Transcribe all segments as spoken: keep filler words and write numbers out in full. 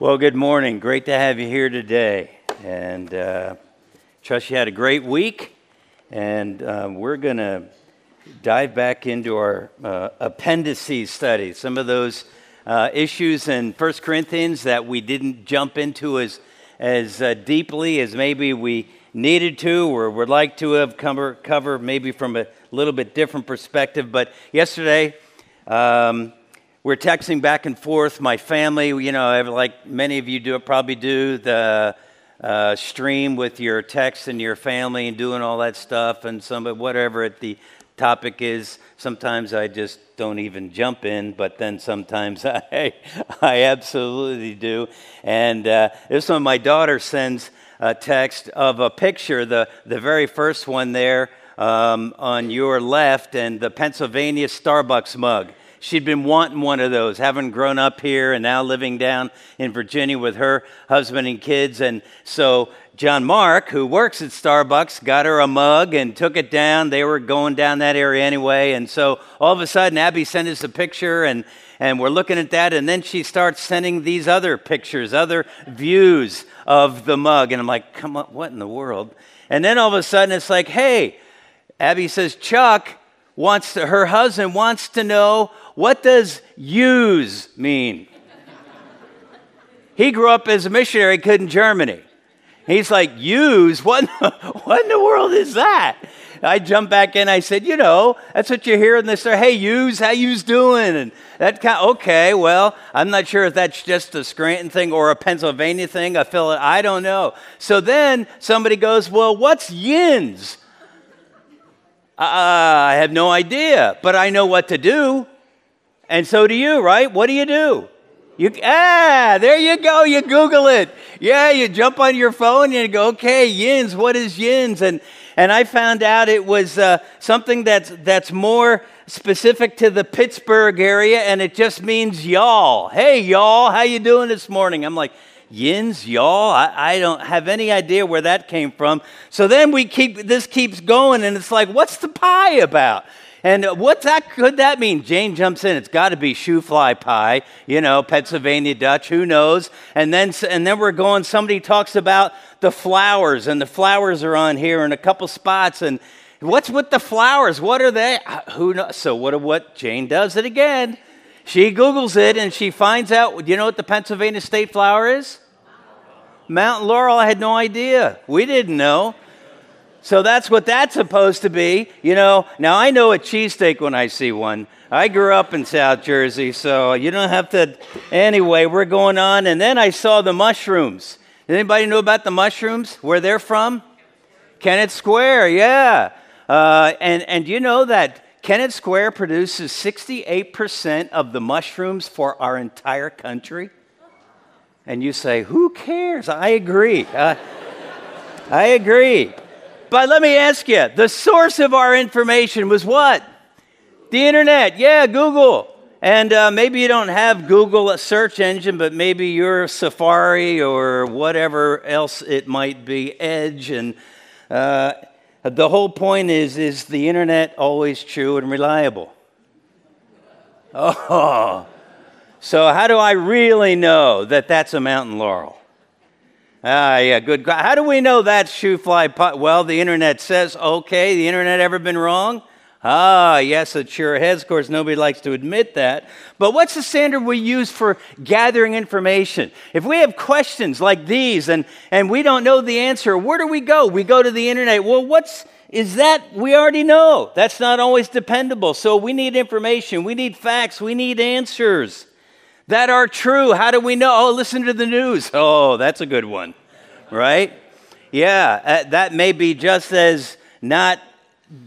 Well, good morning. Great to have you here today, and uh, trust you had a great week. And uh, we're going to dive back into our uh, appendices study. Some of those uh, issues in First Corinthians that we didn't jump into as as uh, deeply as maybe we needed to, or would like to have cover cover maybe from a little bit different perspective. But yesterday. Um, We're texting back and forth. My family, you know, like many of you do, probably do the uh, stream with your text and your family and doing all that stuff and some whatever it, the topic is. Sometimes I just don't even jump in, but then sometimes I I absolutely do. And uh, this one, my daughter sends a text of a picture, the the very first one there um, on your left, and the Pennsylvania Starbucks mug. She'd been wanting one of those, having grown up here and now living down in Virginia with her husband and kids. And so John Mark, who works at Starbucks, got her a mug and took it down. They were going down that area anyway. And so all of a sudden, Abby sent us a picture, and, and we're looking at that. And then she starts sending these other pictures, other views of the mug. And I'm like, come on, what in the world? And then all of a sudden, it's like, hey, Abby says, Chuck wants to, her husband wants to know, what does use mean? He grew up as a missionary kid in Germany. He's like, use? What in the, what in the world is that? I jumped back in. I said, you know, that's what you hear in this. Hey, use, how you's doing? And that kind of, okay, well, I'm not sure if that's just a Scranton thing or a Pennsylvania thing. I feel it. I don't know. So then somebody goes, well, what's yins? Uh, I have no idea, but I know what to do. And so do you, right? What do you do? You ah, there you go. You Google it. Yeah, you jump on your phone and you go, okay, yins. What is yins? And and I found out it was uh, something that's that's more specific to the Pittsburgh area, and it just means y'all. Hey, y'all, how you doing this morning? I'm like, yins, y'all. I, I don't have any idea where that came from. So then we keep this keeps going, and it's like, what's the pie about? And what's that? Could that mean? Jane jumps in. It's got to be shoe fly pie, you know, Pennsylvania Dutch. Who knows? And then, and then we're going. Somebody talks about the flowers, and the flowers are on here in a couple spots. And what's with the flowers? What are they? Who knows? So what? What? Jane does it again. She Googles it, and she finds out. You know what the Pennsylvania state flower is? Mount Laurel. I had no idea. We didn't know. So that's what that's supposed to be, you know. Now, I know a cheesesteak when I see one. I grew up in South Jersey, so you don't have to. Anyway, we're going on. And then I saw the mushrooms. Did anybody know about the mushrooms, where they're from? Kennett Square, yeah. Uh, and, and you know that Kennett Square produces sixty-eight percent of the mushrooms for our entire country? And you say, who cares? I agree. Uh, I agree. But let me ask you, the source of our information was what? The internet. Yeah, Google. And uh, maybe you don't have Google, a search engine, but maybe your Safari or whatever else it might be, Edge. And uh, the whole point is, is the internet always true and reliable? Oh. So how do I really know that that's a mountain laurel? Ah, yeah, good. How do we know that's shoe fly pie? Well, the internet says, okay, the internet ever been wrong? Ah, yes, it sure has. Of course, nobody likes to admit that. But what's the standard we use for gathering information? If we have questions like these and, and we don't know the answer, where do we go? We go to the internet. Well, what's is that we already know. That's not always dependable. So we need information. We need facts. We need answers that are true. How do we know? Oh, listen to the news. Oh, that's a good one, right? Yeah, that may be just as not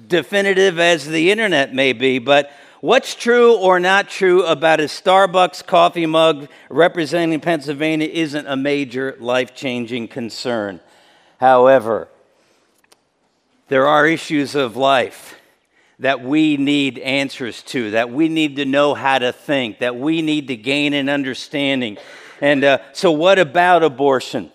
definitive as the internet may be, but what's true or not true about a Starbucks coffee mug representing Pennsylvania isn't a major life-changing concern. However, there are issues of life that we need answers to, that we need to know how to think, that we need to gain an understanding. And uh, so what about abortion?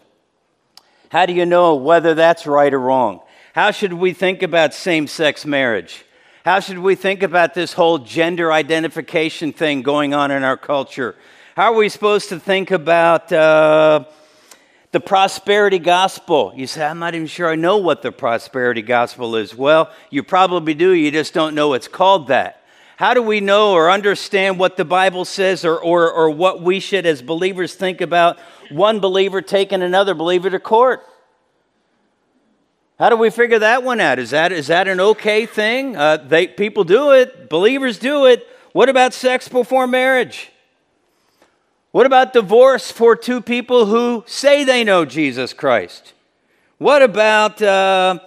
How do you know whether that's right or wrong? How should we think about same-sex marriage? How should we think about this whole gender identification thing going on in our culture? How are we supposed to think about uh, the prosperity gospel? You say, I'm not even sure I know what the prosperity gospel is. Well, you probably do. You just don't know it's called that. How do we know or understand what the Bible says or, or, or what we should as believers think about one believer taking another believer to court? How do we figure that one out? Is that is that an okay thing? Uh, they people do it. Believers do it. What about sex before marriage? What about divorce for two people who say they know Jesus Christ? What about uh,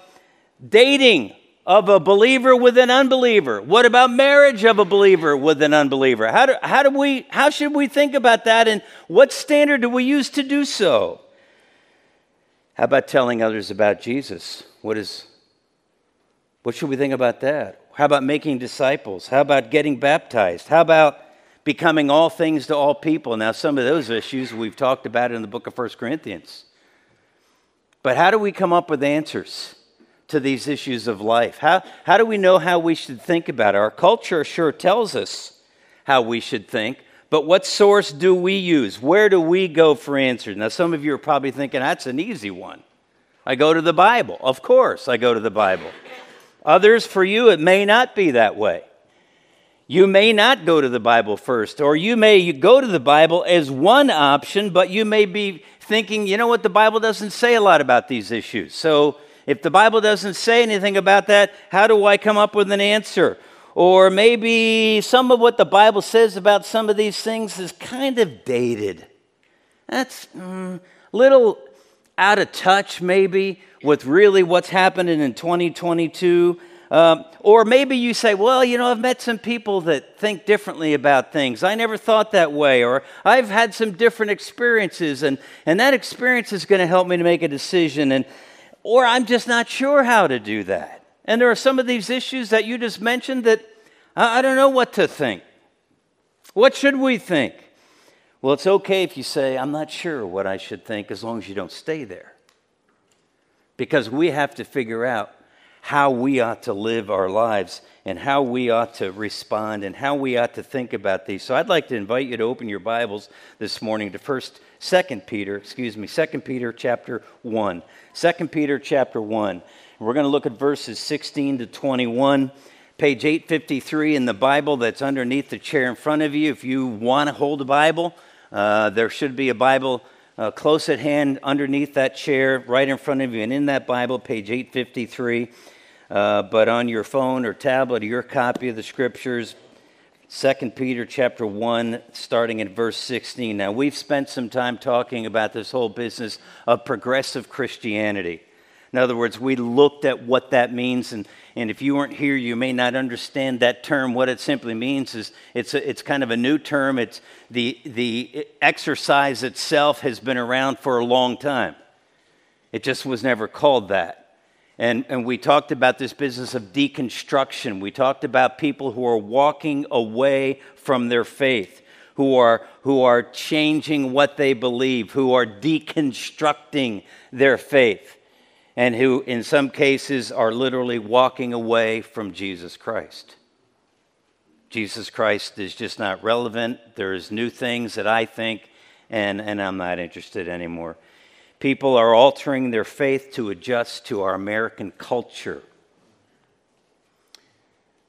dating of a believer with an unbeliever? What about marriage of a believer with an unbeliever? How do how do we how should we think about that? And what standard do we use to do so? How about telling others about Jesus? What is, what should we think about that? How about making disciples? How about getting baptized? How about becoming all things to all people? Now, some of those issues we've talked about in the book of First Corinthians. But how do we come up with answers to these issues of life? How, how do we know how we should think about it? Our culture sure tells us how we should think. But what source do we use? Where do we go for answers? Now, some of you are probably thinking, that's an easy one. I go to the Bible. Of course, I go to the Bible. Others, for you, it may not be that way. You may not go to the Bible first, or you may go to the Bible as one option, but you may be thinking, you know what, the Bible doesn't say a lot about these issues. So if the Bible doesn't say anything about that, how do I come up with an answer? Or maybe some of what the Bible says about some of these things is kind of dated. That's a mm, little out of touch maybe with really what's happening in twenty twenty-two. Um, or maybe you say, well, you know, I've met some people that think differently about things. I never thought that way. Or I've had some different experiences, and, and that experience is going to help me to make a decision. And Or I'm just not sure how to do that. And there are some of these issues that you just mentioned that I don't know what to think. What should we think? Well, it's okay if you say, I'm not sure what I should think, as long as you don't stay there. Because we have to figure out how we ought to live our lives and how we ought to respond and how we ought to think about these. So I'd like to invite you to open your Bibles this morning to First, Second Peter, excuse me, Second Peter chapter one. Second Peter chapter one. We're going to look at verses sixteen to twenty-one, page eight fifty-three in the Bible that's underneath the chair in front of you. If you want to hold a Bible, uh, there should be a Bible uh, close at hand underneath that chair right in front of you. And in that Bible, page eight fifty-three, uh, but on your phone or tablet or your copy of the Scriptures, Second Peter chapter one, starting at verse sixteen. Now, we've spent some time talking about this whole business of progressive Christianity. In other words, we looked at what that means, and, and if you weren't here, you may not understand that term. What it simply means is it's a, it's kind of a new term. It's the, the exercise itself has been around for a long time. It just was never called that. And, and we talked about this business of deconstruction. We talked about people who are walking away from their faith, who are who are changing what they believe, who are deconstructing their faith, and who in some cases are literally walking away from Jesus Christ. Jesus Christ is just not relevant. There's new things that I think, and, and I'm not interested anymore. People are altering their faith to adjust to our American culture.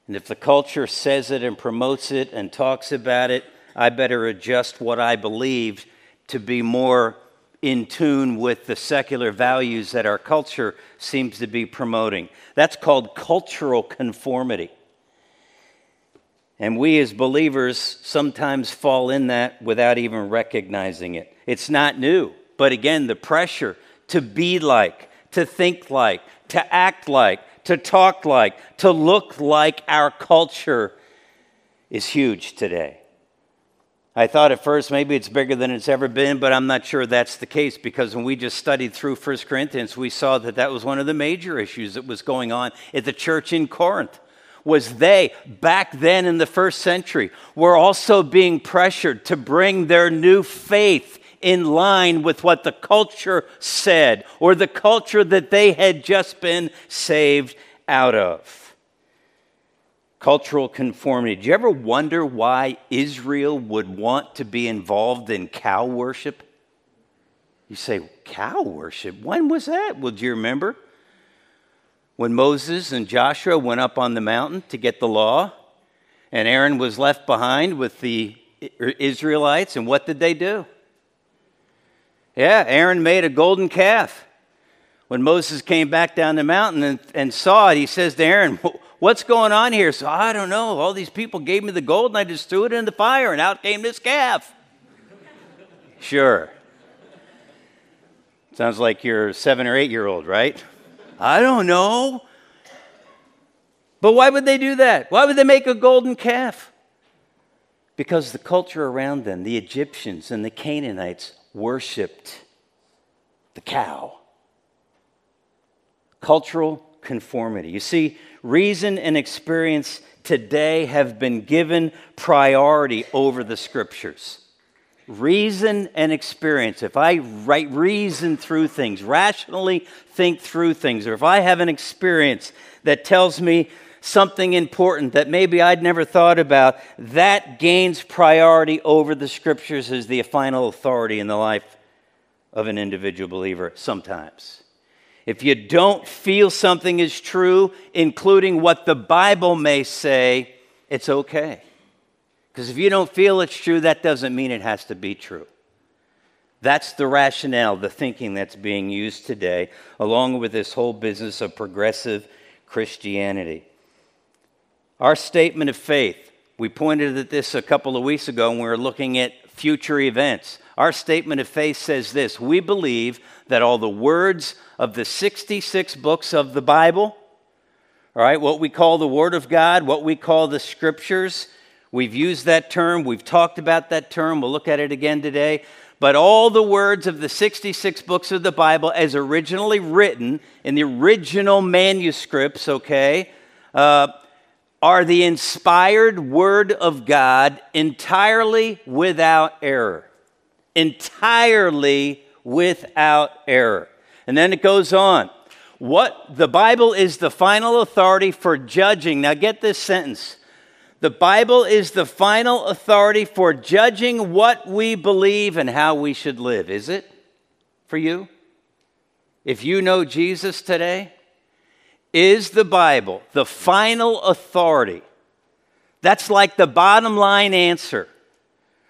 And if the culture says it and promotes it and talks about it, I better adjust what I believe to be more in tune with the secular values that our culture seems to be promoting. That's called cultural conformity. And we as believers sometimes fall in that without even recognizing it. It's not new, but again, the pressure to be like, to think like, to act like, to talk like, to look like our culture is huge today. I thought at first maybe it's bigger than it's ever been, but I'm not sure that's the case, because when we just studied through First Corinthians, we saw that that was one of the major issues that was going on at the church in Corinth, was they, back then in the first century, were also being pressured to bring their new faith in line with what the culture said, or the culture that they had just been saved out of. cultural conformity. Do you ever wonder why Israel would want to be involved in cow worship? You say, cow worship? When was that? Well, do you remember? When Moses and Joshua went up on the mountain to get the law, and Aaron was left behind with the Israelites, and what did they do? Yeah, Aaron made a golden calf. When Moses came back down the mountain and, and saw it, he says to Aaron, what's going on here? So, I don't know. All these people gave me the gold, and I just threw it in the fire, and out came this calf. Sure. Sounds like you're a seven- or eight-year-old, right? I don't know. But why would they do that? Why would they make a golden calf? Because the culture around them, the Egyptians and the Canaanites, worshipped the cow. Cultural conformity. You see, reason and experience today have been given priority over the Scriptures. Reason and experience. If I right reason through things, rationally think through things, or if I have an experience that tells me something important that maybe I'd never thought about, that gains priority over the Scriptures as the final authority in the life of an individual believer sometimes. If you don't feel something is true, including what the Bible may say, it's okay. Because if you don't feel it's true, that doesn't mean it has to be true. That's the rationale, the thinking that's being used today, along with this whole business of progressive Christianity. Our statement of faith, we pointed at this a couple of weeks ago when we were looking at future events. Our statement of faith says this: we believe that all the words of the sixty-six books of the Bible, all right, what we call the Word of God, what we call the Scriptures, we've used that term, we've talked about that term, we'll look at it again today, but all the words of the sixty-six books of the Bible as originally written in the original manuscripts, okay, uh, are the inspired Word of God, entirely without error. Entirely without error. And then it goes on. What the Bible is the final authority for judging. Now get this sentence. The Bible is the final authority for judging what we believe and how we should live. Is it for you? If you know Jesus today, is the Bible the final authority? That's like the bottom line answer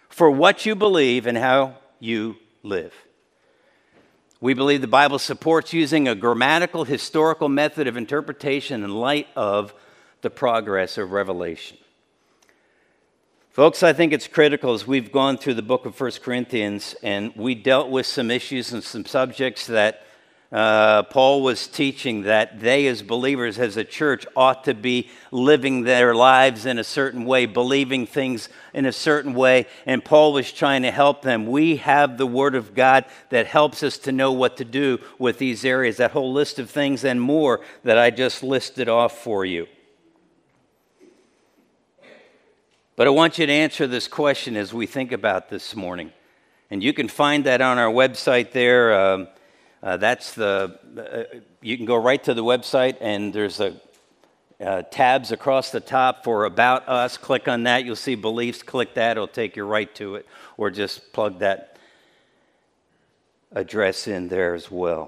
for what you believe and how you live. We believe the Bible supports using a grammatical, historical method of interpretation in light of the progress of revelation. Folks, I think it's critical as we've gone through the book of First Corinthians and we dealt with some issues and some subjects that Uh, Paul was teaching that they as believers, as a church, ought to be living their lives in a certain way, believing things in a certain way, and Paul was trying to help them. We have the Word of God that helps us to know what to do with these areas, that whole list of things and more that I just listed off for you. But I want you to answer this question as we think about this morning, and you can find that on our website there. Um, Uh, that's the, uh, you can go right to the website and there's a, uh, tabs across the top for About Us. Click on that, you'll see Beliefs, click that, it'll take you right to it, or just plug that address in there as well.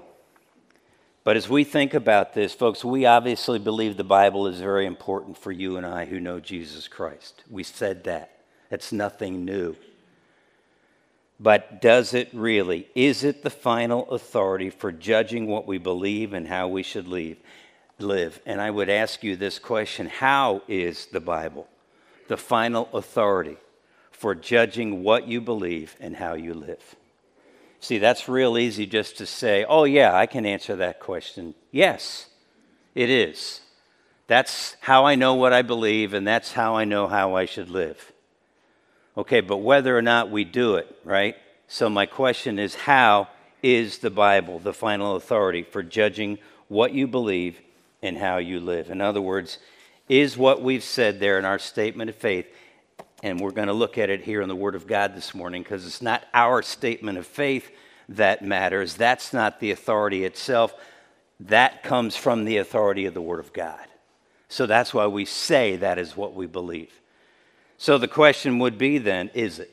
But as we think about this, folks, we obviously believe the Bible is very important for you and I who know Jesus Christ. We said that. That's nothing new. But does it really? Is it the final authority for judging what we believe and how we should live? And I would ask you this question: how is the Bible the final authority for judging what you believe and how you live? See, that's real easy just to say, oh yeah, I can answer that question. Yes, it is. That's how I know what I believe, and that's how I know how I should live. Okay, but whether or not we do it, right? So my question is, how is the Bible the final authority for judging what you believe and how you live? In other words, is what we've said there in our statement of faith, and we're going to look at it here in the Word of God this morning, because it's not our statement of faith that matters. That's not the authority itself. That comes from the authority of the Word of God. So that's why we say that is what we believe. So the question would be then, is it?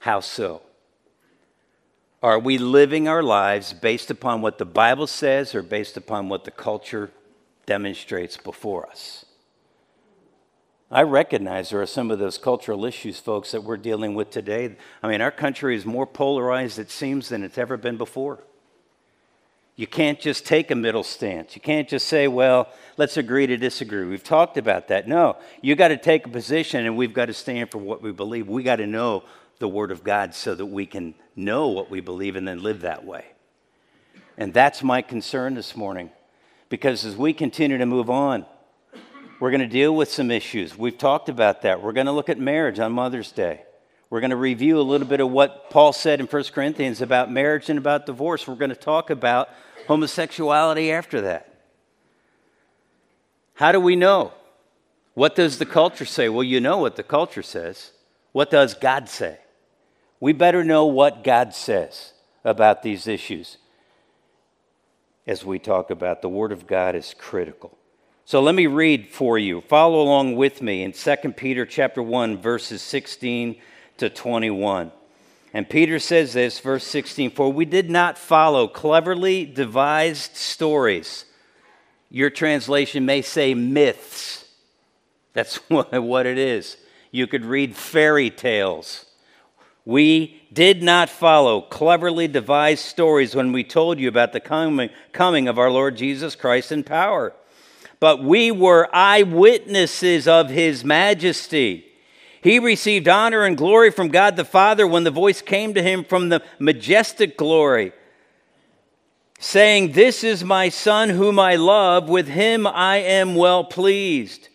How so? Are we living our lives based upon what the Bible says or based upon what the culture demonstrates before us? I recognize there are some of those cultural issues, folks, that we're dealing with today. I mean, our country is more polarized, it seems, than it's ever been before. You can't just take a middle stance. You can't just say, well, let's agree to disagree. We've talked about that. No, you got to take a position, and we've got to stand for what we believe. We got to know the Word of God so that we can know what we believe and then live that way. And that's my concern this morning, because as we continue to move on, we're going to deal with some issues. We've talked about that. We're going to look at marriage on Mother's Day. We're going to review a little bit of what Paul said in First Corinthians about marriage and about divorce. We're going to talk about homosexuality after that. How do we know? What does the culture say? Well, you know what the culture says. What does God say? We better know what God says about these issues as we talk about the Word of God is critical. So let me read for you. Follow along with me in Second Peter chapter one, verses sixteen to twenty-one. And Peter says this, verse sixteen, "For we did not follow cleverly devised stories." Your translation may say myths. That's what it is. You could read fairy tales. "We did not follow cleverly devised stories when we told you about the coming, coming of our Lord Jesus Christ in power. But we were eyewitnesses of his majesty. He received honor and glory from God the Father when the voice came to him from the majestic glory, saying, 'This is my Son whom I love, with him I am well pleased.'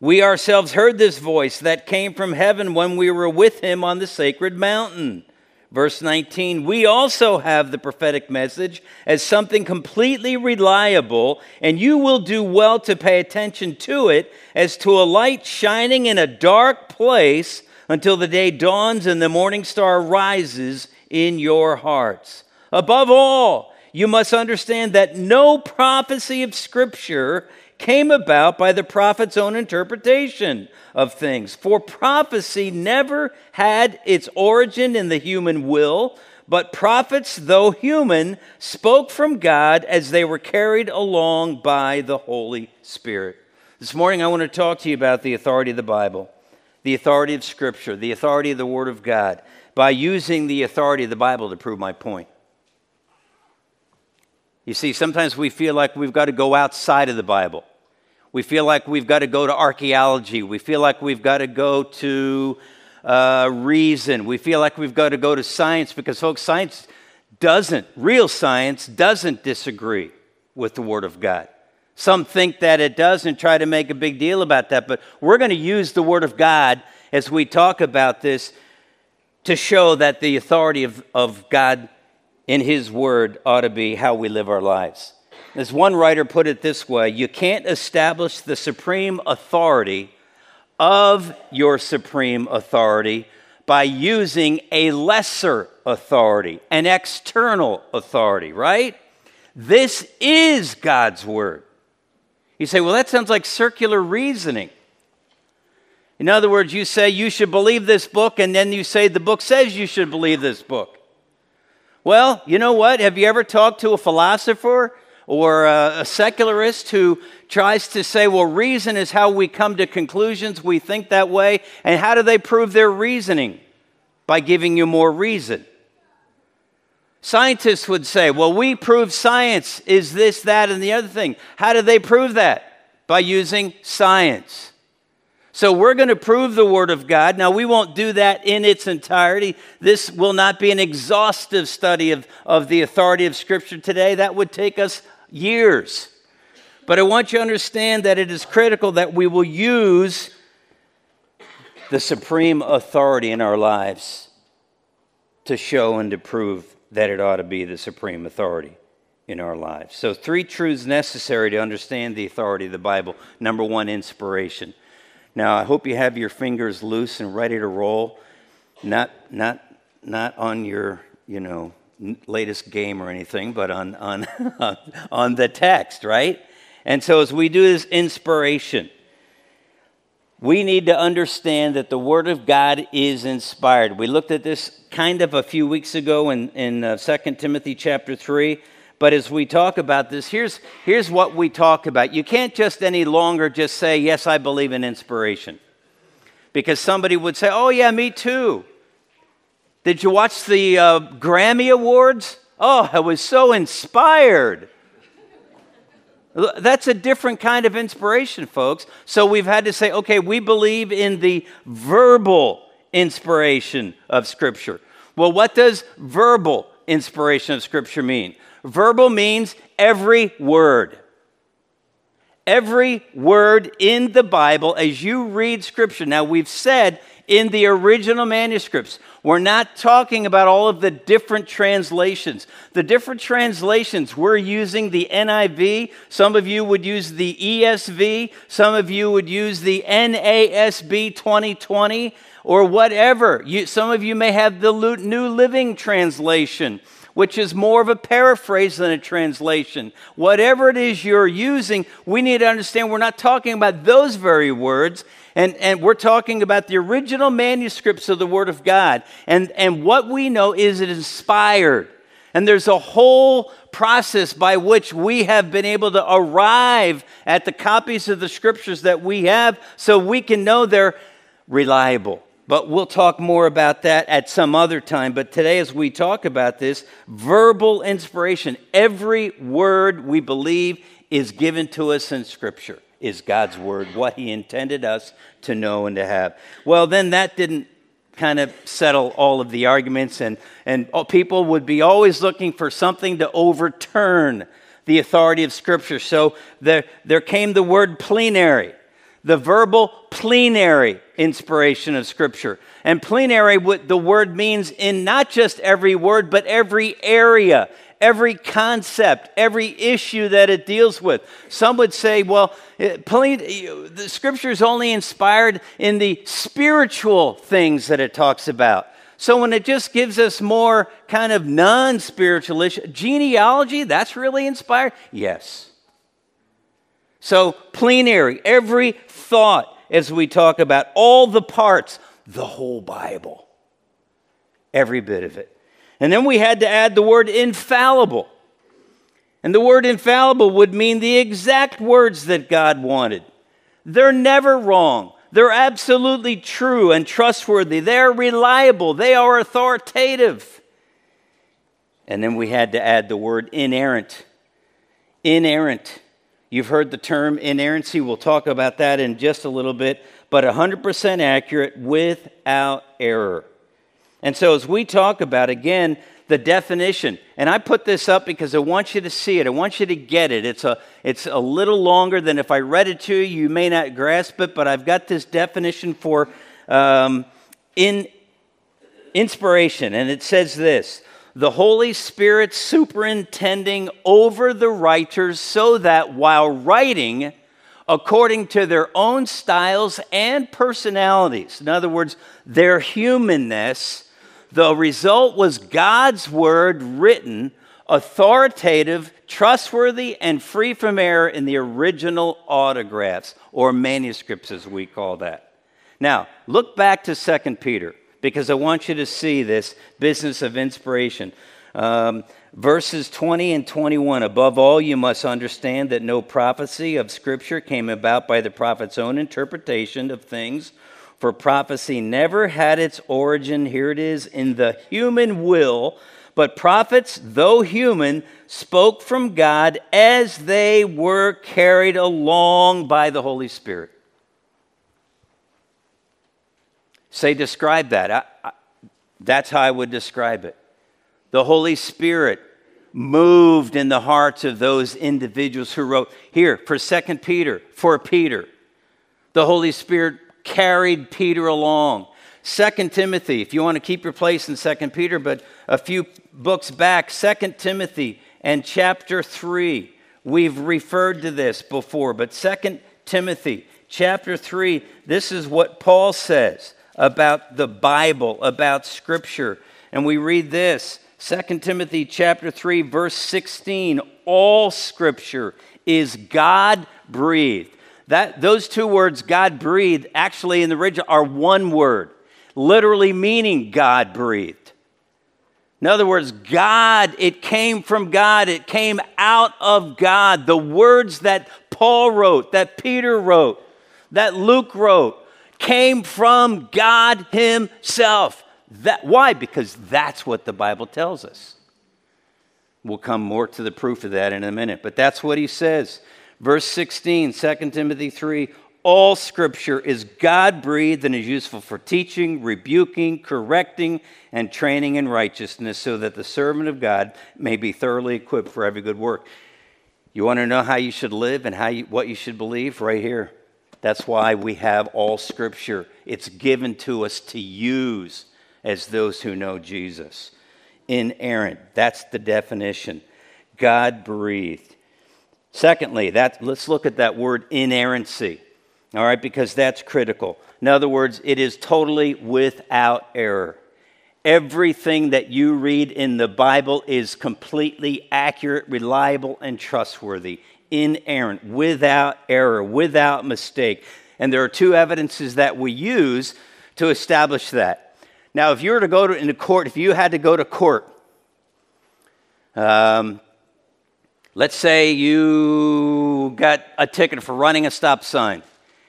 We ourselves heard this voice that came from heaven when we were with him on the sacred mountain." Verse nineteen, "We also have the prophetic message as something completely reliable, and you will do well to pay attention to it as to a light shining in a dark place until the day dawns and the morning star rises in your hearts. Above all, you must understand that no prophecy of Scripture came about by the prophet's own interpretation of things. For prophecy never had its origin in the human will, but prophets, though human, spoke from God as they were carried along by the Holy Spirit." This morning I want to talk to you about the authority of the Bible, the authority of Scripture, the authority of the Word of God, by using the authority of the Bible to prove my point. You see, sometimes we feel like we've got to go outside of the Bible. We feel like we've got to go to archaeology. We feel like we've got to go to uh, reason. We feel like we've got to go to science because, folks, science doesn't, real science doesn't disagree with the Word of God. Some think that it does and try to make a big deal about that, but we're going to use the Word of God as we talk about this to show that the authority of, of God in His Word ought to be how we live our lives. As one writer put it this way, you can't establish the supreme authority of your supreme authority by using a lesser authority, an external authority, right? This is God's Word. You say, well, that sounds like circular reasoning. In other words, you say you should believe this book, and then you say the book says you should believe this book. Well, you know what? Have you ever talked to a philosopher or a secularist who tries to say, well, reason is how we come to conclusions, we think that way, and how do they prove their reasoning? By giving you more reason. Scientists would say, well, we prove science is this, that, and the other thing. How do they prove that? By using science. So we're going to prove the Word of God. Now, we won't do that in its entirety. This will not be an exhaustive study of, of the authority of Scripture today. That would take us years. But I want you to understand that it is critical that we will use the supreme authority in our lives to show and to prove that it ought to be the supreme authority in our lives. So three truths necessary to understand the authority of the Bible. Number one, inspiration. Now, I hope you have your fingers loose and ready to roll, not not not on your, you know, latest game or anything, but on on on the text, right? And so as we do this inspiration, we need to understand that the Word of God is inspired. We looked at this kind of a few weeks ago in, in uh, Second Timothy chapter three. But as we talk about this, here's, here's what we talk about. You can't just any longer just say, yes, I believe in inspiration. Because somebody would say, oh, yeah, me too. Did you watch the uh, Grammy Awards? Oh, I was so inspired. That's a different kind of inspiration, folks. So we've had to say, okay, we believe in the verbal inspiration of Scripture. Well, what does verbal inspiration of Scripture mean? Verbal means every word. Every word in the Bible as you read Scripture. Now, we've said in the original manuscripts, we're not talking about all of the different translations. The different translations, we're using the N I V. Some of you would use the E S V. Some of you would use the N A S B twenty twenty or whatever. You, some of you may have the New Living Translation, which is more of a paraphrase than a translation. Whatever it is you're using, we need to understand we're not talking about those very words, and, and we're talking about the original manuscripts of the Word of God. And, and what we know is it inspired. And there's a whole process by which we have been able to arrive at the copies of the Scriptures that we have so we can know they're reliable. But we'll talk more about that at some other time. But today, as we talk about this, verbal inspiration, every word we believe is given to us in Scripture, is God's Word, what He intended us to know and to have. Well, then that didn't kind of settle all of the arguments, and, and people would be always looking for something to overturn the authority of Scripture. So there, there came the word plenary. The verbal plenary inspiration of Scripture. And plenary, what the word means in not just every word, but every area, every concept, every issue that it deals with. Some would say, well, the Scripture is only inspired in the spiritual things that it talks about. So when it just gives us more kind of non-spiritual issues, genealogy, that's really inspired? Yes. So plenary, every thought as we talk about all the parts, the whole Bible, every bit of it. And then we had to add the word infallible. And the word infallible would mean the exact words that God wanted. They're never wrong. They're absolutely true and trustworthy. They're reliable. They are authoritative. And then we had to add the word inerrant. Inerrant. You've heard the term inerrancy. We'll talk about that in just a little bit. But one hundred percent accurate without error. And so as we talk about, again, the definition, and I put this up because I want you to see it. I want you to get it. It's a, it's a little longer than if I read it to you. You may not grasp it, but I've got this definition for um, in, inspiration. And it says this. The Holy Spirit superintending over the writers so that while writing according to their own styles and personalities, in other words, their humanness, the result was God's Word written, authoritative, trustworthy, and free from error in the original autographs or manuscripts as we call that. Now, look back to Second Peter. Because I want you to see this business of inspiration. Um, verses twenty and twenty-one, above all, you must understand that no prophecy of Scripture came about by the prophet's own interpretation of things, for prophecy never had its origin, here it is, in the human will, but prophets, though human, spoke from God as they were carried along by the Holy Spirit. Say, describe that. I, I, that's how I would describe it. The Holy Spirit moved in the hearts of those individuals who wrote. Here, for Second Peter, for Peter. The Holy Spirit carried Peter along. Second Timothy, if you want to keep your place in Second Peter, but a few books back, Second Timothy and chapter three. We've referred to this before, but Second Timothy, chapter three, this is what Paul says about the Bible, about Scripture. And we read this, Second Timothy chapter three, verse sixteen, all Scripture is God-breathed. That, those two words, God-breathed, actually in the original are one word, literally meaning God-breathed. In other words, God, it came from God. It came out of God. The words that Paul wrote, that Peter wrote, that Luke wrote, came from God himself. That, why? Because that's what the Bible tells us. We'll come more to the proof of that in a minute. But that's what he says. Verse sixteen, Second Timothy three, all Scripture is God-breathed and is useful for teaching, rebuking, correcting, and training in righteousness so that the servant of God may be thoroughly equipped for every good work. You want to know how you should live and how you, what you should believe? Right here. That's why we have all Scripture. It's given to us to use as those who know Jesus. Inerrant. That's the definition. God-breathed. Secondly, that, let's look at that word inerrancy. All right, because that's critical. In other words, it is totally without error. Everything that you read in the Bible is completely accurate, reliable, and trustworthy. Inerrant, without error, without mistake. And there are two evidences that we use to establish that. Now, if you were to go to, into court, if you had to go to court, um, let's say you got a ticket for running a stop sign,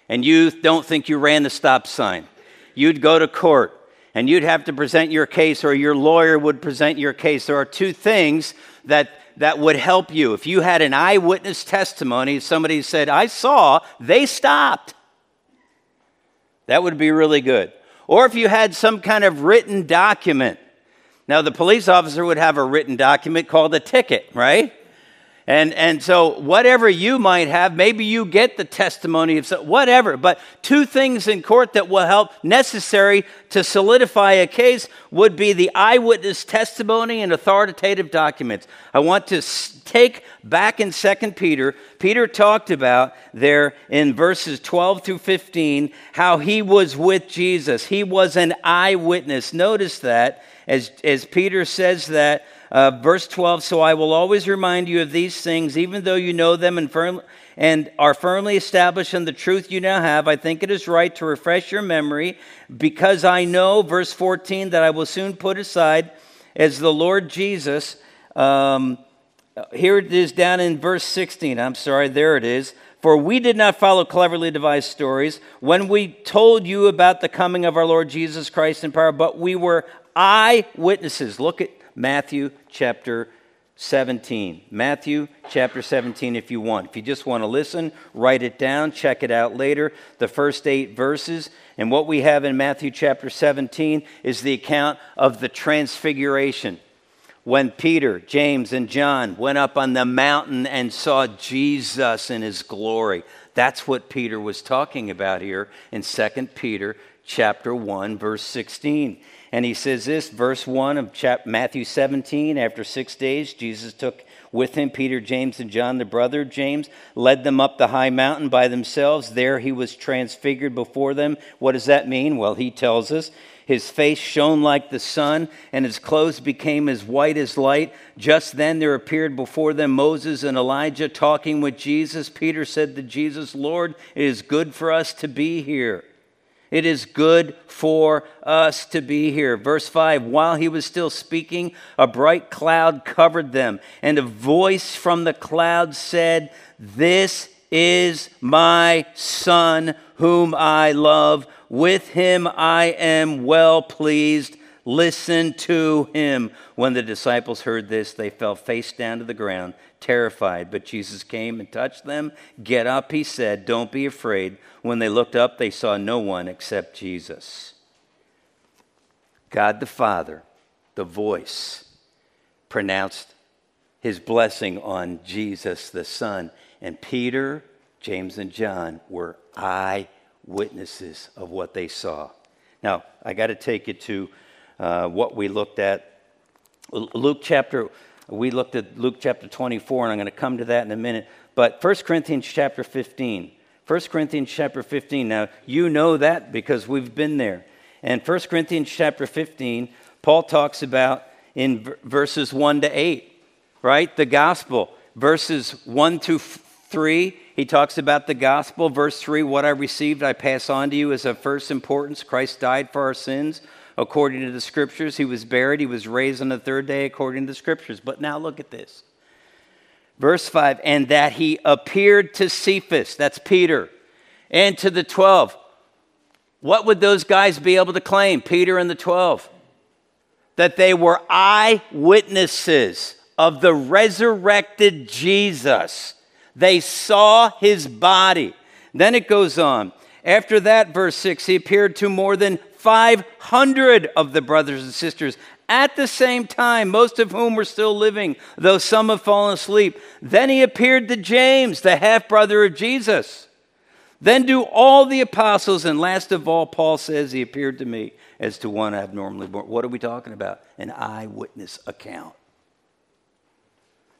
and you don't think you ran the stop sign, you'd go to court, and you'd have to present your case, or your lawyer would present your case. There are two things that, that would help you. If you had an eyewitness testimony, somebody said, I saw, they stopped. That would be really good. Or if you had some kind of written document. Now, the police officer would have a written document called a ticket, right? And and so whatever you might have, maybe you get the testimony of some, whatever. But two things in court that will help, necessary to solidify a case, would be the eyewitness testimony and authoritative documents. I want to take back in Second Peter. Peter talked about there in verses twelve through fifteen how he was with Jesus. He was an eyewitness. Notice that as, as Peter says that. Uh, verse twelve, so I will always remind you of these things, even though you know them and, firm, and are firmly established in the truth you now have. I think it is right to refresh your memory because I know, verse fourteen, that I will soon put aside as the Lord Jesus. Um, here it is down in verse sixteen. I'm sorry, there it is. For we did not follow cleverly devised stories when we told you about the coming of our Lord Jesus Christ in power, but we were eyewitnesses. Look at Matthew chapter seventeen. Matthew chapter seventeen if you want. If you just want to listen, write it down, check it out later. The first eight verses. And what we have in Matthew chapter seventeen is the account of the transfiguration. When Peter, James, and John went up on the mountain and saw Jesus in his glory. That's what Peter was talking about here in Second Peter chapter one, verse sixteen. And he says this, verse one of chapter Matthew seventeen, after six days, Jesus took with him Peter, James, and John, the brother of James, led them up the high mountain by themselves. There he was transfigured before them. What does that mean? Well, he tells us, his face shone like the sun, and his clothes became as white as light. Just then there appeared before them Moses and Elijah talking with Jesus. Peter said to Jesus, Lord, it is good for us to be here. It is good for us to be here. Verse five, while he was still speaking, a bright cloud covered them, and a voice from the cloud said, this is my son whom I love. With him I am well pleased. Listen to him. When the disciples heard this, they fell face down to the ground, terrified. But Jesus came and touched them. Get up, he said. Don't be afraid. When they looked up, they saw no one except Jesus. God the Father, the voice, pronounced his blessing on Jesus the Son. And Peter, James, and John were eyewitnesses of what they saw. Now, I got to take you to uh, what we looked at. Luke chapter, we looked at Luke chapter twenty-four, and I'm going to come to that in a minute. But First Corinthians chapter fifteen. First Corinthians chapter fifteen. Now, you know that because we've been there. And First Corinthians chapter fifteen, Paul talks about in v- verses one to eight, right? The gospel, verses one through three, he talks about the gospel. Verse three, what I received I pass on to you as of first importance. Christ died for our sins according to the Scriptures. He was buried. He was raised on the third day according to the Scriptures. But now look at this. Verse five, and that he appeared to Cephas, that's Peter, and to the twelve. What would those guys be able to claim, Peter and the twelve? That they were eyewitnesses of the resurrected Jesus. They saw his body. Then it goes on. After that, verse six, he appeared to more than five hundred of the brothers and sisters at the same time, most of whom were still living, though some have fallen asleep. Then he appeared to James, the half-brother of Jesus. Then to all the apostles, and last of all, Paul says, he appeared to me as to one I have normally borne. What are we talking about? An eyewitness account.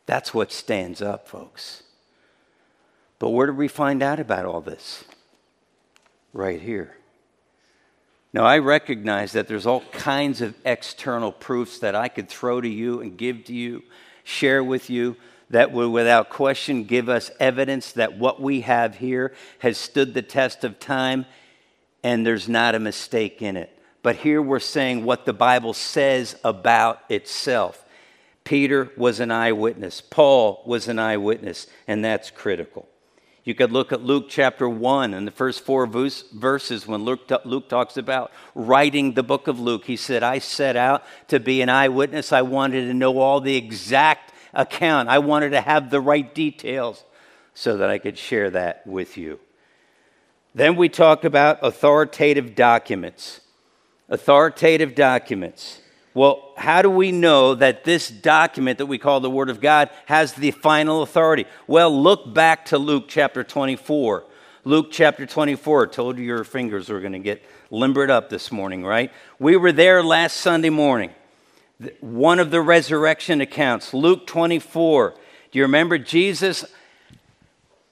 That's what stands up, folks. But where did we find out about all this? Right here. Now, I recognize that there's all kinds of external proofs that I could throw to you and give to you, share with you, that will without question give us evidence that what we have here has stood the test of time and there's not a mistake in it. But here we're saying what the Bible says about itself. Peter was an eyewitness. Paul was an eyewitness, and that's critical. You could look at Luke chapter one and the first four verses when Luke, Luke talks about writing the book of Luke. He said, I set out to be an eyewitness. I wanted to know all the exact account. I wanted to have the right details so that I could share that with you. Then we talk about authoritative documents. Authoritative documents. Well, how do we know that this document that we call the Word of God has the final authority? Well, look back to Luke chapter twenty-four. Luke chapter twenty-four. I told you your fingers were going to get limbered up this morning, right? We were there last Sunday morning. One of the resurrection accounts, Luke twenty-four. Do you remember Jesus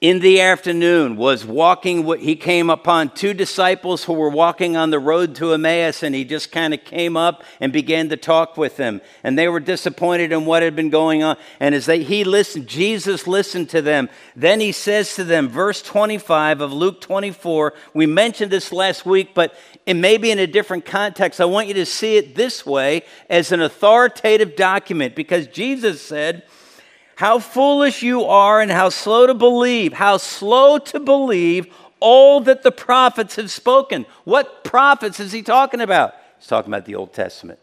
in the afternoon was walking? He came upon two disciples who were walking on the road to Emmaus, and he just kind of came up and began to talk with them. And they were disappointed in what had been going on. And as they, he listened, Jesus listened to them. Then he says to them, verse twenty-five of Luke twenty-four, we mentioned this last week, but and maybe in a different context, I want you to see it this way as an authoritative document, because Jesus said, how foolish you are and how slow to believe, how slow to believe all that the prophets have spoken. What prophets is he talking about? He's talking about the Old Testament.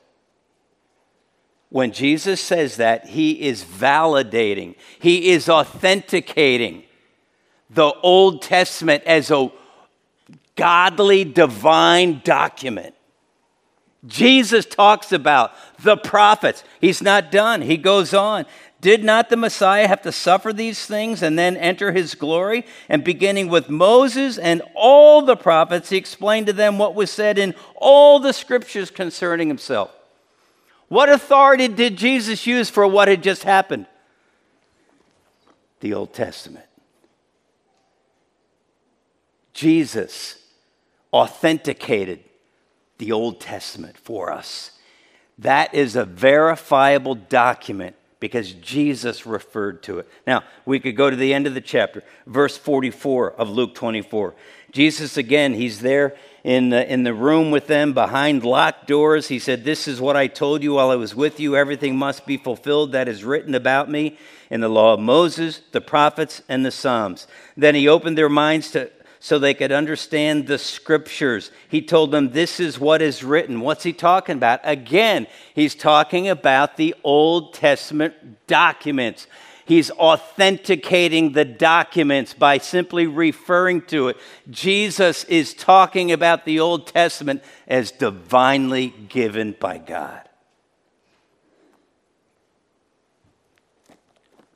When Jesus says that, he is validating, he is authenticating the Old Testament as a godly, divine document. Jesus talks about the prophets. He's not done. He goes on. Did not the Messiah have to suffer these things and then enter his glory? And beginning with Moses and all the prophets, he explained to them what was said in all the Scriptures concerning himself. What authority did Jesus use for what had just happened? The Old Testament. Jesus authenticated the Old Testament for us. That is a verifiable document because Jesus referred to it. Now, we could go to the end of the chapter, verse forty-four of Luke twenty-four. Jesus, again, he's there in the, in the room with them behind locked doors. He said, this is what I told you while I was with you. Everything must be fulfilled that is written about me in the law of Moses, the prophets, and the Psalms. Then he opened their minds to so they could understand the Scriptures. He told them, this is what is written. What's he talking about? Again, he's talking about the Old Testament documents. He's authenticating the documents by simply referring to it. Jesus is talking about the Old Testament as divinely given by God.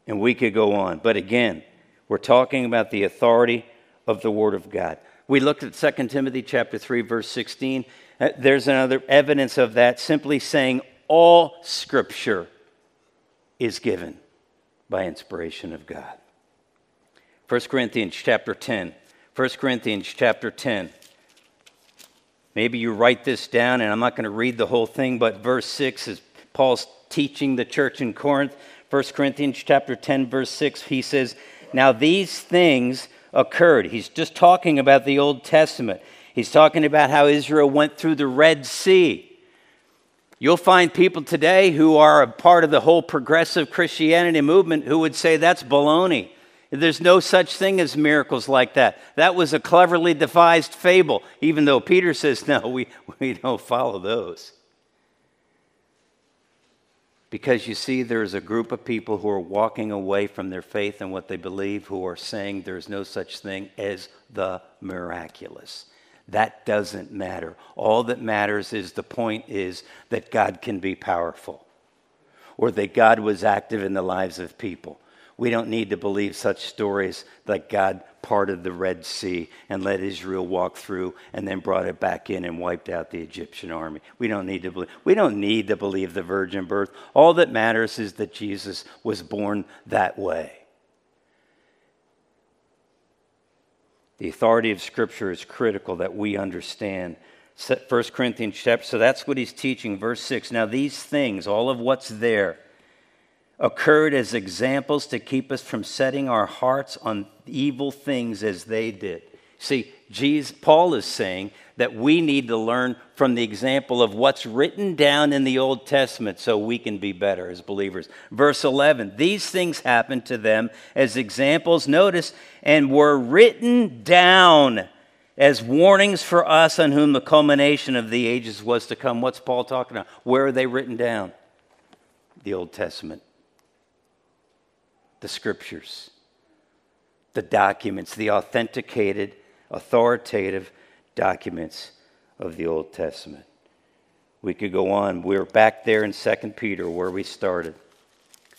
And we could go on. But again, we're talking about the authority of the Word of God. We looked at Second Timothy chapter three, verse sixteen. There's another evidence of that, simply saying all Scripture is given by inspiration of God. First Corinthians chapter ten. First Corinthians chapter ten. Maybe you write this down, and I'm not going to read the whole thing, but verse six is Paul's teaching the church in Corinth. First Corinthians chapter ten, verse six, he says, Now these things occurred. He's just talking about the Old Testament. He's talking about how Israel went through the Red Sea. You'll find people today who are a part of the whole progressive Christianity movement who would say that's baloney. There's no such thing as miracles like that. That was a cleverly devised fable, even though Peter says, no, we, we don't follow those. Because you see, there is a group of people who are walking away from their faith and what they believe, who are saying there is no such thing as the miraculous. That doesn't matter. All that matters is the point is that God can be powerful, or that God was active in the lives of people. We don't need to believe such stories like God parted the Red Sea and let Israel walk through and then brought it back in and wiped out the Egyptian army. We don't need to believe, we don't need to believe the virgin birth. All that matters is that Jesus was born that way. The authority of Scripture is critical that we understand. First Corinthians chapter, so that's what he's teaching, verse six. Now these things, all of what's there, occurred as examples to keep us from setting our hearts on evil things as they did. See, Jesus, Paul is saying that we need to learn from the example of what's written down in the Old Testament so we can be better as believers. Verse eleven, these things happened to them as examples, notice, and were written down as warnings for us on whom the culmination of the ages was to come. What's Paul talking about? Where are they written down? The Old Testament. The Scriptures, the documents, the authenticated, authoritative documents of the Old Testament. We could go on. We're back there in Second Peter where we started.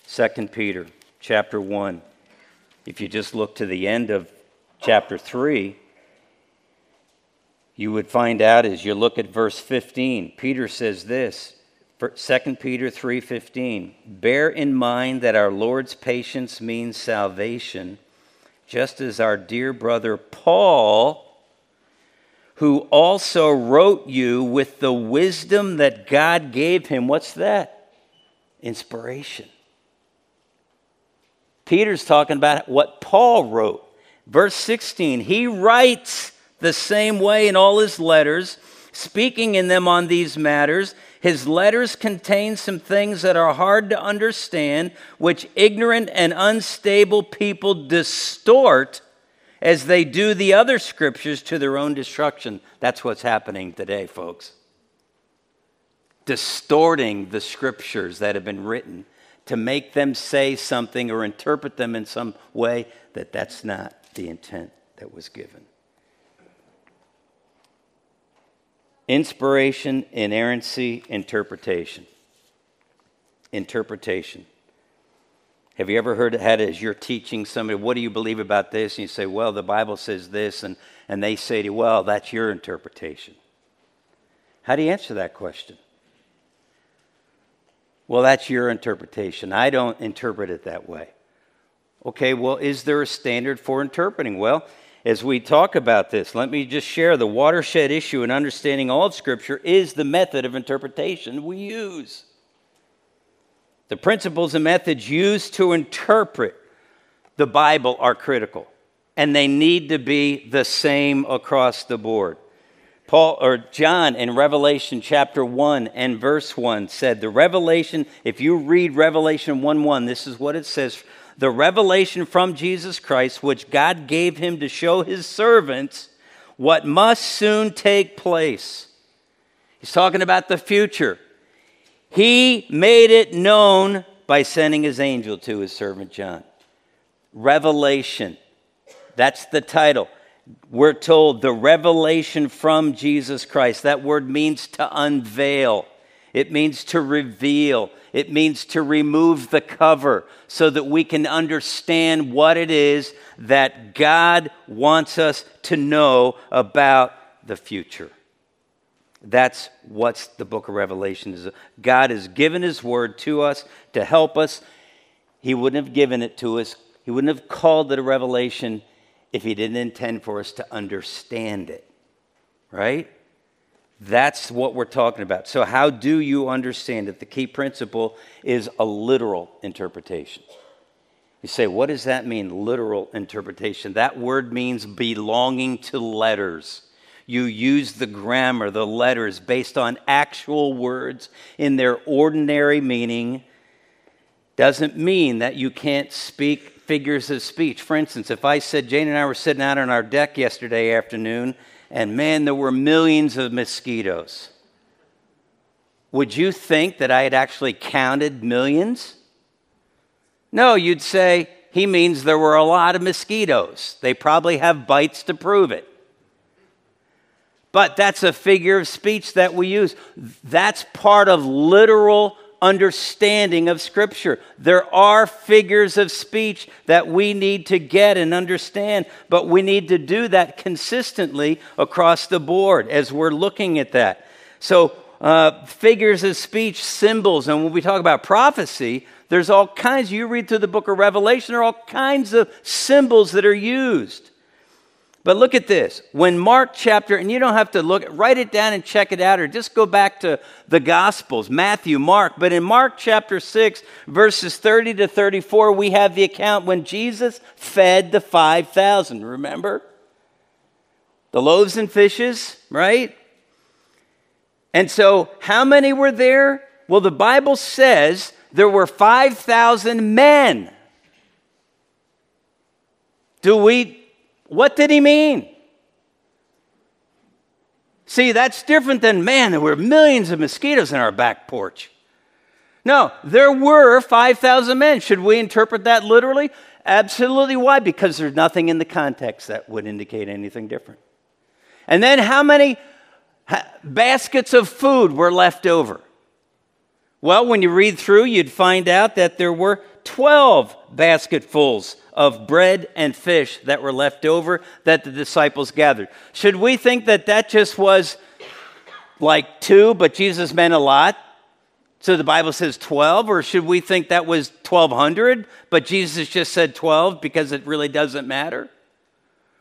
Second Peter chapter one. If you just look to the end of chapter three, you would find out as you look at verse fifteen, Peter says this, Second Peter three fifteen, bear in mind that our Lord's patience means salvation, just as our dear brother Paul, who also wrote you with the wisdom that God gave him. What's that? Inspiration. Peter's talking about what Paul wrote. Verse sixteen, he writes the same way in all his letters, speaking in them on these matters. His letters contain some things that are hard to understand, which ignorant and unstable people distort as they do the other Scriptures to their own destruction. That's what's happening today, folks. Distorting the Scriptures that have been written to make them say something or interpret them in some way that that's not the intent that was given. Inspiration, inerrancy, interpretation. Interpretation. Have you ever heard it had as you're teaching somebody, what do you believe about this? And you say, well, the Bible says this. And, and they say to you, well, that's your interpretation. How do you answer that question? Well, that's your interpretation. I don't interpret it that way. Okay, well, is there a standard for interpreting? Well, as we talk about this, let me just share the watershed issue in understanding all of Scripture is the method of interpretation we use. The principles and methods used to interpret the Bible are critical, and they need to be the same across the board. Paul or John in Revelation chapter one and verse one said, the revelation, if you read Revelation one one, this is what it says. The revelation from Jesus Christ, which God gave him to show his servants what must soon take place. He's talking about the future. He made it known by sending his angel to his servant John. Revelation. That's the title. We're told the revelation from Jesus Christ. That word means to unveil. It means to reveal. It means to remove the cover so that we can understand what it is that God wants us to know about the future. That's what the book of Revelation is. God has given his word to us to help us. He wouldn't have given it to us. He wouldn't have called it a revelation if he didn't intend for us to understand it, right? That's what we're talking about. So how do you understand it? The key principle is a literal interpretation. You say, what does that mean, literal interpretation? That word means belonging to letters. You use the grammar, the letters, based on actual words in their ordinary meaning. Doesn't mean that you can't speak figures of speech. For instance, if I said, Jane and I were sitting out on our deck yesterday afternoon, and man, there were millions of mosquitoes. Would you think that I had actually counted millions? No, you'd say, he means there were a lot of mosquitoes. They probably have bites to prove it. But that's a figure of speech that we use. That's part of literal understanding of Scripture. There are figures of speech that we need to get and understand, but we need to do that consistently across the board as we're looking at that. So uh, figures of speech, symbols, and when we talk about prophecy, there's all kinds. You read through the book of Revelation, there are all kinds of symbols that are used. But look at this. When Mark chapter, and you don't have to look, write it down and check it out, or just go back to the Gospels, Matthew, Mark. But in Mark chapter six, verses thirty to thirty-four, we have the account when Jesus fed the five thousand. Remember? The loaves and fishes, right? And so how many were there? Well, the Bible says there were five thousand men. Do we... What did he mean? See, that's different than, man, there were millions of mosquitoes in our back porch. No, there were five thousand men. Should we interpret that literally? Absolutely. Why? Because there's nothing in the context that would indicate anything different. And then how many baskets of food were left over? Well, when you read through, you'd find out that there were twelve basketfuls of bread and fish that were left over that the disciples gathered. Should we think that that just was like two, but Jesus meant a lot? So the Bible says twelve, or should we think that was twelve hundred, but Jesus just said twelve because it really doesn't matter?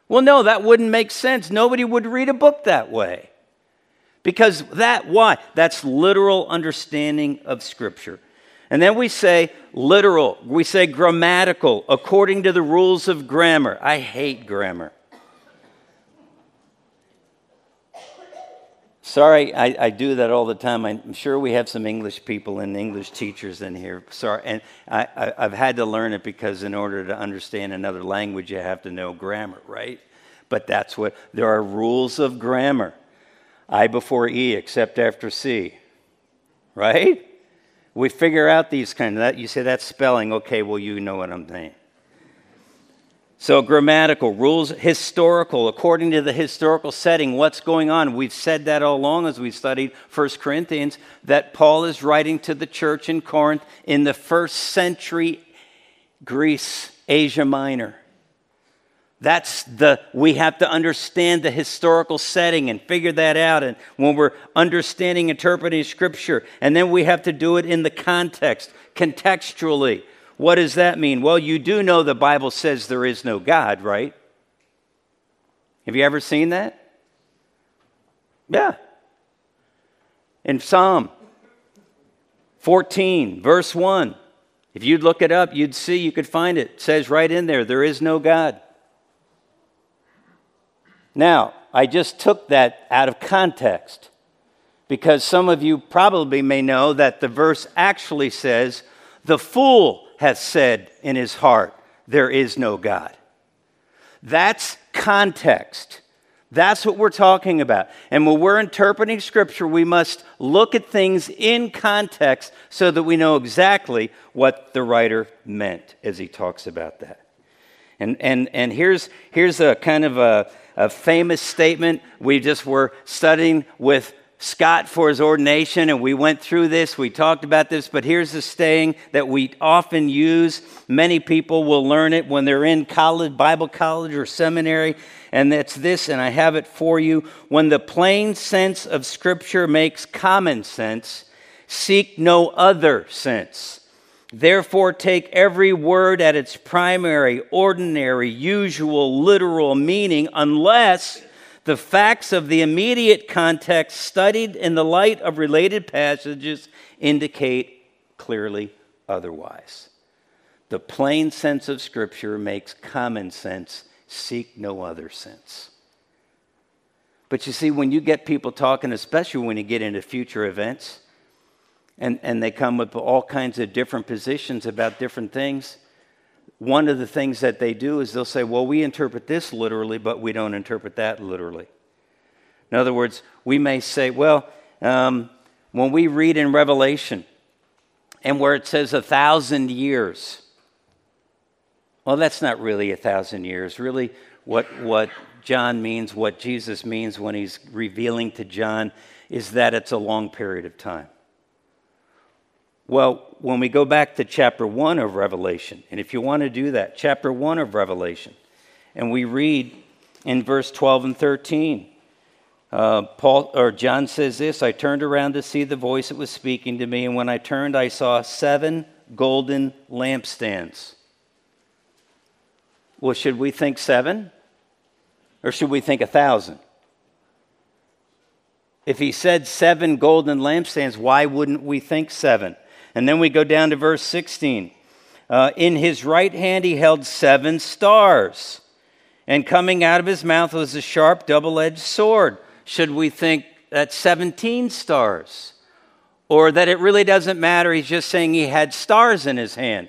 Well, no, that wouldn't make sense. Nobody would read a book that way. Because that, why? That's literal understanding of Scripture. And then we say literal, we say grammatical, according to the rules of grammar. I hate grammar. Sorry, I, I do that all the time. I'm sure we have some English people and English teachers in here. Sorry, and I, I, I've had to learn it because in order to understand another language, you have to know grammar, right? But that's what, there are rules of grammar. I before E, except after C, right? We figure out these kind of that. You say that's spelling. Okay, well, you know what I'm saying. So grammatical, rules, historical, according to the historical setting, what's going on? We've said that all along as we studied First Corinthians, that Paul is writing to the church in Corinth in the first century Greece, Asia Minor. That's the, we have to understand the historical setting and figure that out. And when we're understanding, interpreting Scripture, and then we have to do it in the context, contextually. What does that mean? Well, you do know the Bible says there is no God, right? Have you ever seen that? Yeah. In Psalm fourteen, verse one, if you'd look it up, you'd see, you could find it. It says right in there, there is no God. Now, I just took that out of context because some of you probably may know that the verse actually says, the fool has said in his heart, there is no God. That's context. That's what we're talking about. And when we're interpreting Scripture, we must look at things in context so that we know exactly what the writer meant as he talks about that. And, and, and here's, here's a kind of a... A famous statement. We just were studying with Scott for his ordination, and we went through this. We talked about this, but here's a saying that we often use. Many people will learn it when they're in college, Bible college or seminary, and it's this, and I have it for you. When the plain sense of Scripture makes common sense, seek no other sense. Therefore, take every word at its primary, ordinary, usual, literal meaning, unless the facts of the immediate context studied in the light of related passages indicate clearly otherwise. The plain sense of Scripture makes common sense. Seek no other sense. But you see, when you get people talking, especially when you get into future events, and, and they come with all kinds of different positions about different things, one of the things that they do is they'll say, well, we interpret this literally, but we don't interpret that literally. In other words, we may say, well, um, when we read in Revelation, and where it says a thousand years, well, that's not really a thousand years. Really, what, what John means, what Jesus means when he's revealing to John is that it's a long period of time. Well, when we go back to chapter one of Revelation, and if you want to do that, chapter one of Revelation, and we read in verse twelve and thirteen, Uh, Paul or John says this, I turned around to see the voice that was speaking to me, and when I turned, I saw seven golden lampstands. Well, should we think seven? Or should we think a thousand? If he said seven golden lampstands, why wouldn't we think seven? And then we go down to verse sixteen. Uh, in his right hand he held seven stars, and coming out of his mouth was a sharp double-edged sword. Should we think that's seventeen stars? Or that it really doesn't matter, he's just saying he had stars in his hand?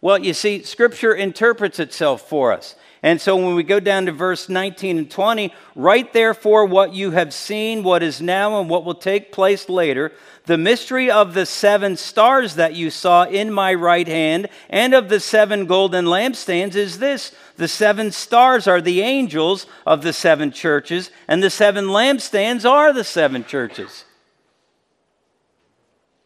Well, you see, Scripture interprets itself for us. And so when we go down to verse nineteen and twenty, write therefore what you have seen, what is now, and what will take place later, the mystery of the seven stars that you saw in my right hand, and of the seven golden lampstands is this, the seven stars are the angels of the seven churches, and the seven lampstands are the seven churches.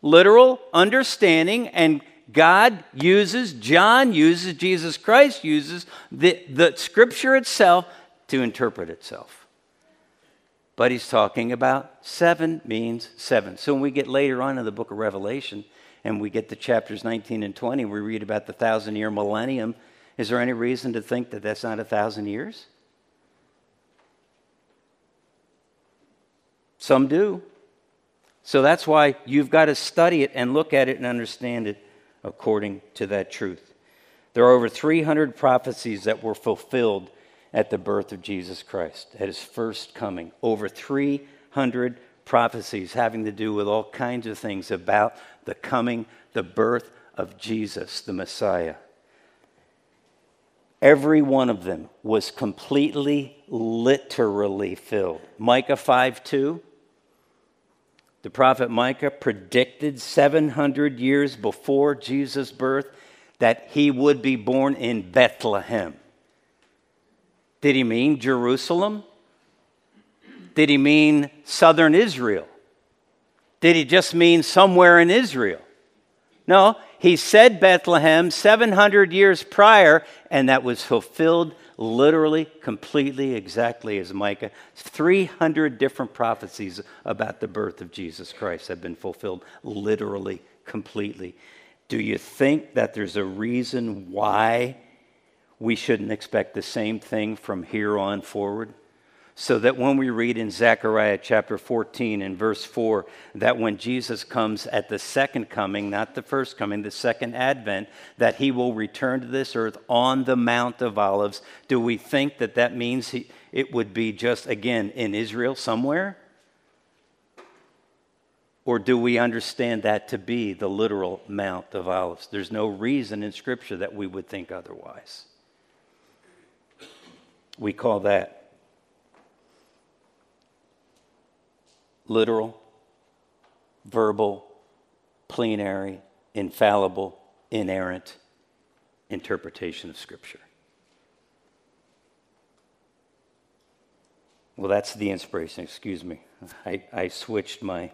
Literal understanding, and God uses, John uses, Jesus Christ uses the, the Scripture itself to interpret itself. But he's talking about seven means seven. So when we get later on in the book of Revelation, and we get to chapters nineteen and twenty, we read about the thousand-year millennium. Is there any reason to think that that's not a thousand years? Some do. So that's why you've got to study it and look at it and understand it according to that truth. There are over three hundred prophecies that were fulfilled at the birth of Jesus Christ, at his first coming. Over three hundred prophecies having to do with all kinds of things about the coming, the birth of Jesus, the Messiah. Every one of them was completely, literally filled. Micah five two, the prophet Micah predicted seven hundred years before Jesus' birth that he would be born in Bethlehem. Did he mean Jerusalem? Did he mean southern Israel? Did he just mean somewhere in Israel? No. He said Bethlehem seven hundred years prior, and that was fulfilled literally, completely, exactly as Micah. three hundred different prophecies about the birth of Jesus Christ have been fulfilled literally, completely. Do you think that there's a reason why we shouldn't expect the same thing from here on forward? So that when we read in Zechariah chapter fourteen and verse four, that when Jesus comes at the second coming, not the first coming, the second advent, that he will return to this earth on the Mount of Olives, do we think that that means he, it would be just, again, in Israel somewhere? Or do we understand that to be the literal Mount of Olives? There's no reason in Scripture that we would think otherwise. We call that literal, verbal, plenary, infallible, inerrant interpretation of Scripture. Well, that's the inspiration. Excuse me. I, I switched my...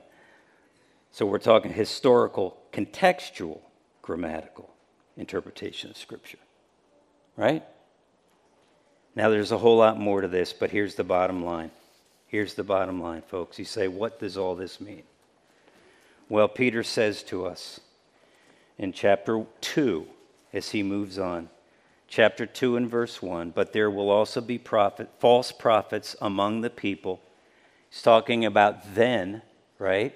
So we're talking historical, contextual, grammatical interpretation of Scripture. Right? Now, there's a whole lot more to this, but here's the bottom line. Here's the bottom line, folks. You say, what does all this mean? Well, Peter says to us in chapter two, as he moves on, chapter two and verse one, but there will also be prophet, false prophets among the people. He's talking about then, right?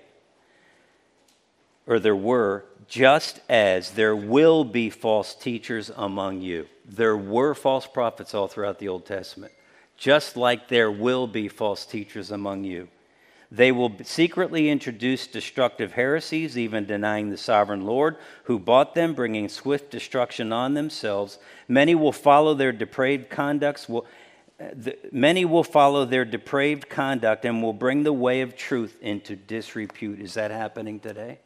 Or there were, just as there will be false teachers among you. There were false prophets all throughout the Old Testament. Just like there will be false teachers among you. They will secretly introduce destructive heresies, even denying the sovereign Lord who bought them, bringing swift destruction on themselves. Many will follow their depraved conducts. Will, the, many will follow their depraved conduct and will bring the way of truth into disrepute. Is that happening today?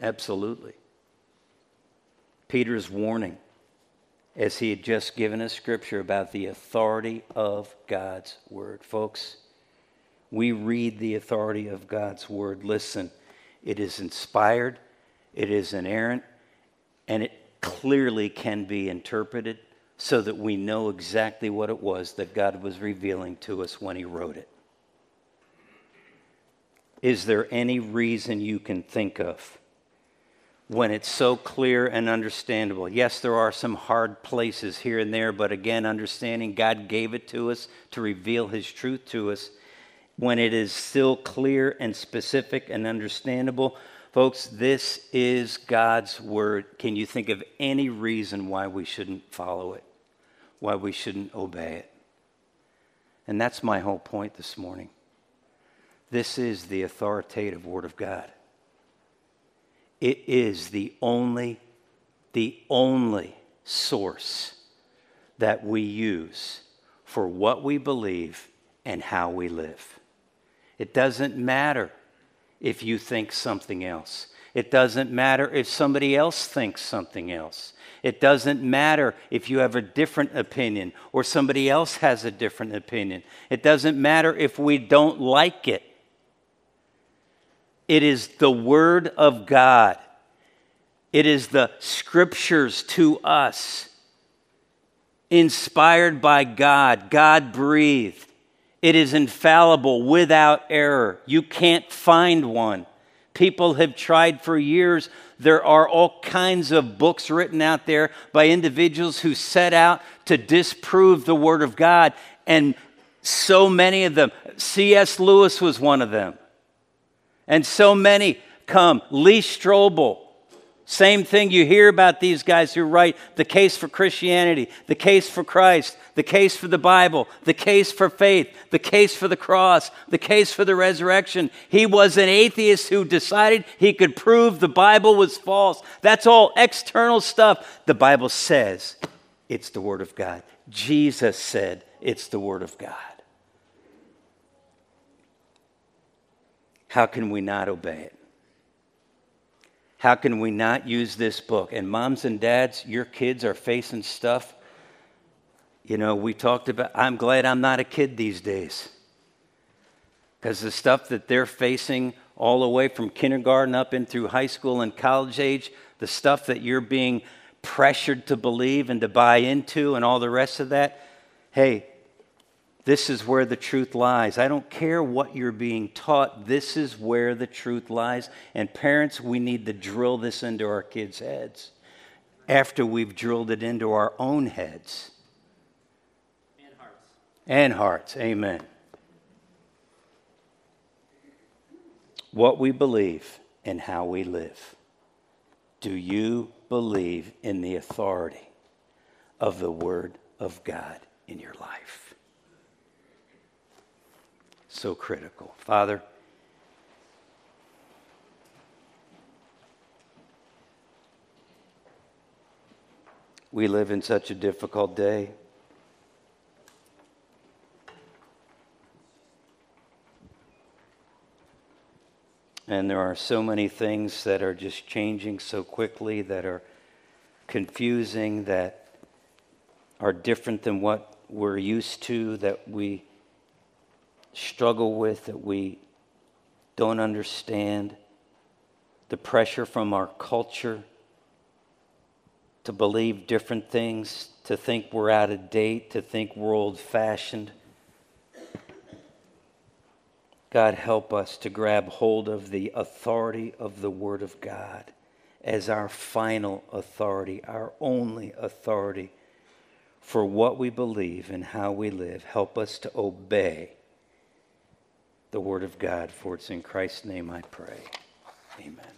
Absolutely. Peter's warning, as he had just given us scripture about the authority of God's word. Folks, we read the authority of God's word. Listen, it is inspired, it is inerrant, and it clearly can be interpreted so that we know exactly what it was that God was revealing to us when he wrote it. Is there any reason you can think of when it's so clear and understandable? Yes, there are some hard places here and there, but again, understanding God gave it to us to reveal his truth to us. When it is still clear and specific and understandable, folks, this is God's word. Can you think of any reason why we shouldn't follow it, why we shouldn't obey it? And that's my whole point this morning. This is the authoritative word of God. It is the only, the only source that we use for what we believe and how we live. It doesn't matter if you think something else. It doesn't matter if somebody else thinks something else. It doesn't matter if you have a different opinion or somebody else has a different opinion. It doesn't matter if we don't like it. It is the Word of God. It is the Scriptures to us, inspired by God, God-breathed. It is infallible, without error. You can't find one. People have tried for years. There are all kinds of books written out there by individuals who set out to disprove the Word of God, and so many of them. C S. Lewis was one of them. And so many come. Lee Strobel. Same thing you hear about these guys who write The Case for Christianity, The Case for Christ, The Case for the Bible, The Case for Faith, The Case for the Cross, The Case for the Resurrection. He was an atheist who decided he could prove the Bible was false. That's all external stuff. The Bible says it's the Word of God. Jesus said it's the Word of God. How can we not obey it? How can we not use this book? And moms and dads, your kids are facing stuff. You know, we talked about, I'm glad I'm not a kid these days. Because the stuff that they're facing all the way from kindergarten up in through high school and college age, the stuff that you're being pressured to believe and to buy into and all the rest of that, hey, this is where the truth lies. I don't care what you're being taught. This is where the truth lies. And parents, we need to drill this into our kids' heads after we've drilled it into our own heads. And hearts. And hearts. Amen. What we believe and how we live. Do you believe in the authority of the Word of God in your life? So critical. Father, we live in such a difficult day. And there are so many things that are just changing so quickly, that are confusing, that are different than what we're used to, that we struggle with, that we don't understand, the pressure from our culture to believe different things, to think we're out of date, to think we're old-fashioned. God, help us to grab hold of the authority of the Word of God as our final authority, our only authority for what we believe and how we live. Help us to obey the Word of God, for it's in Christ's name I pray. Amen.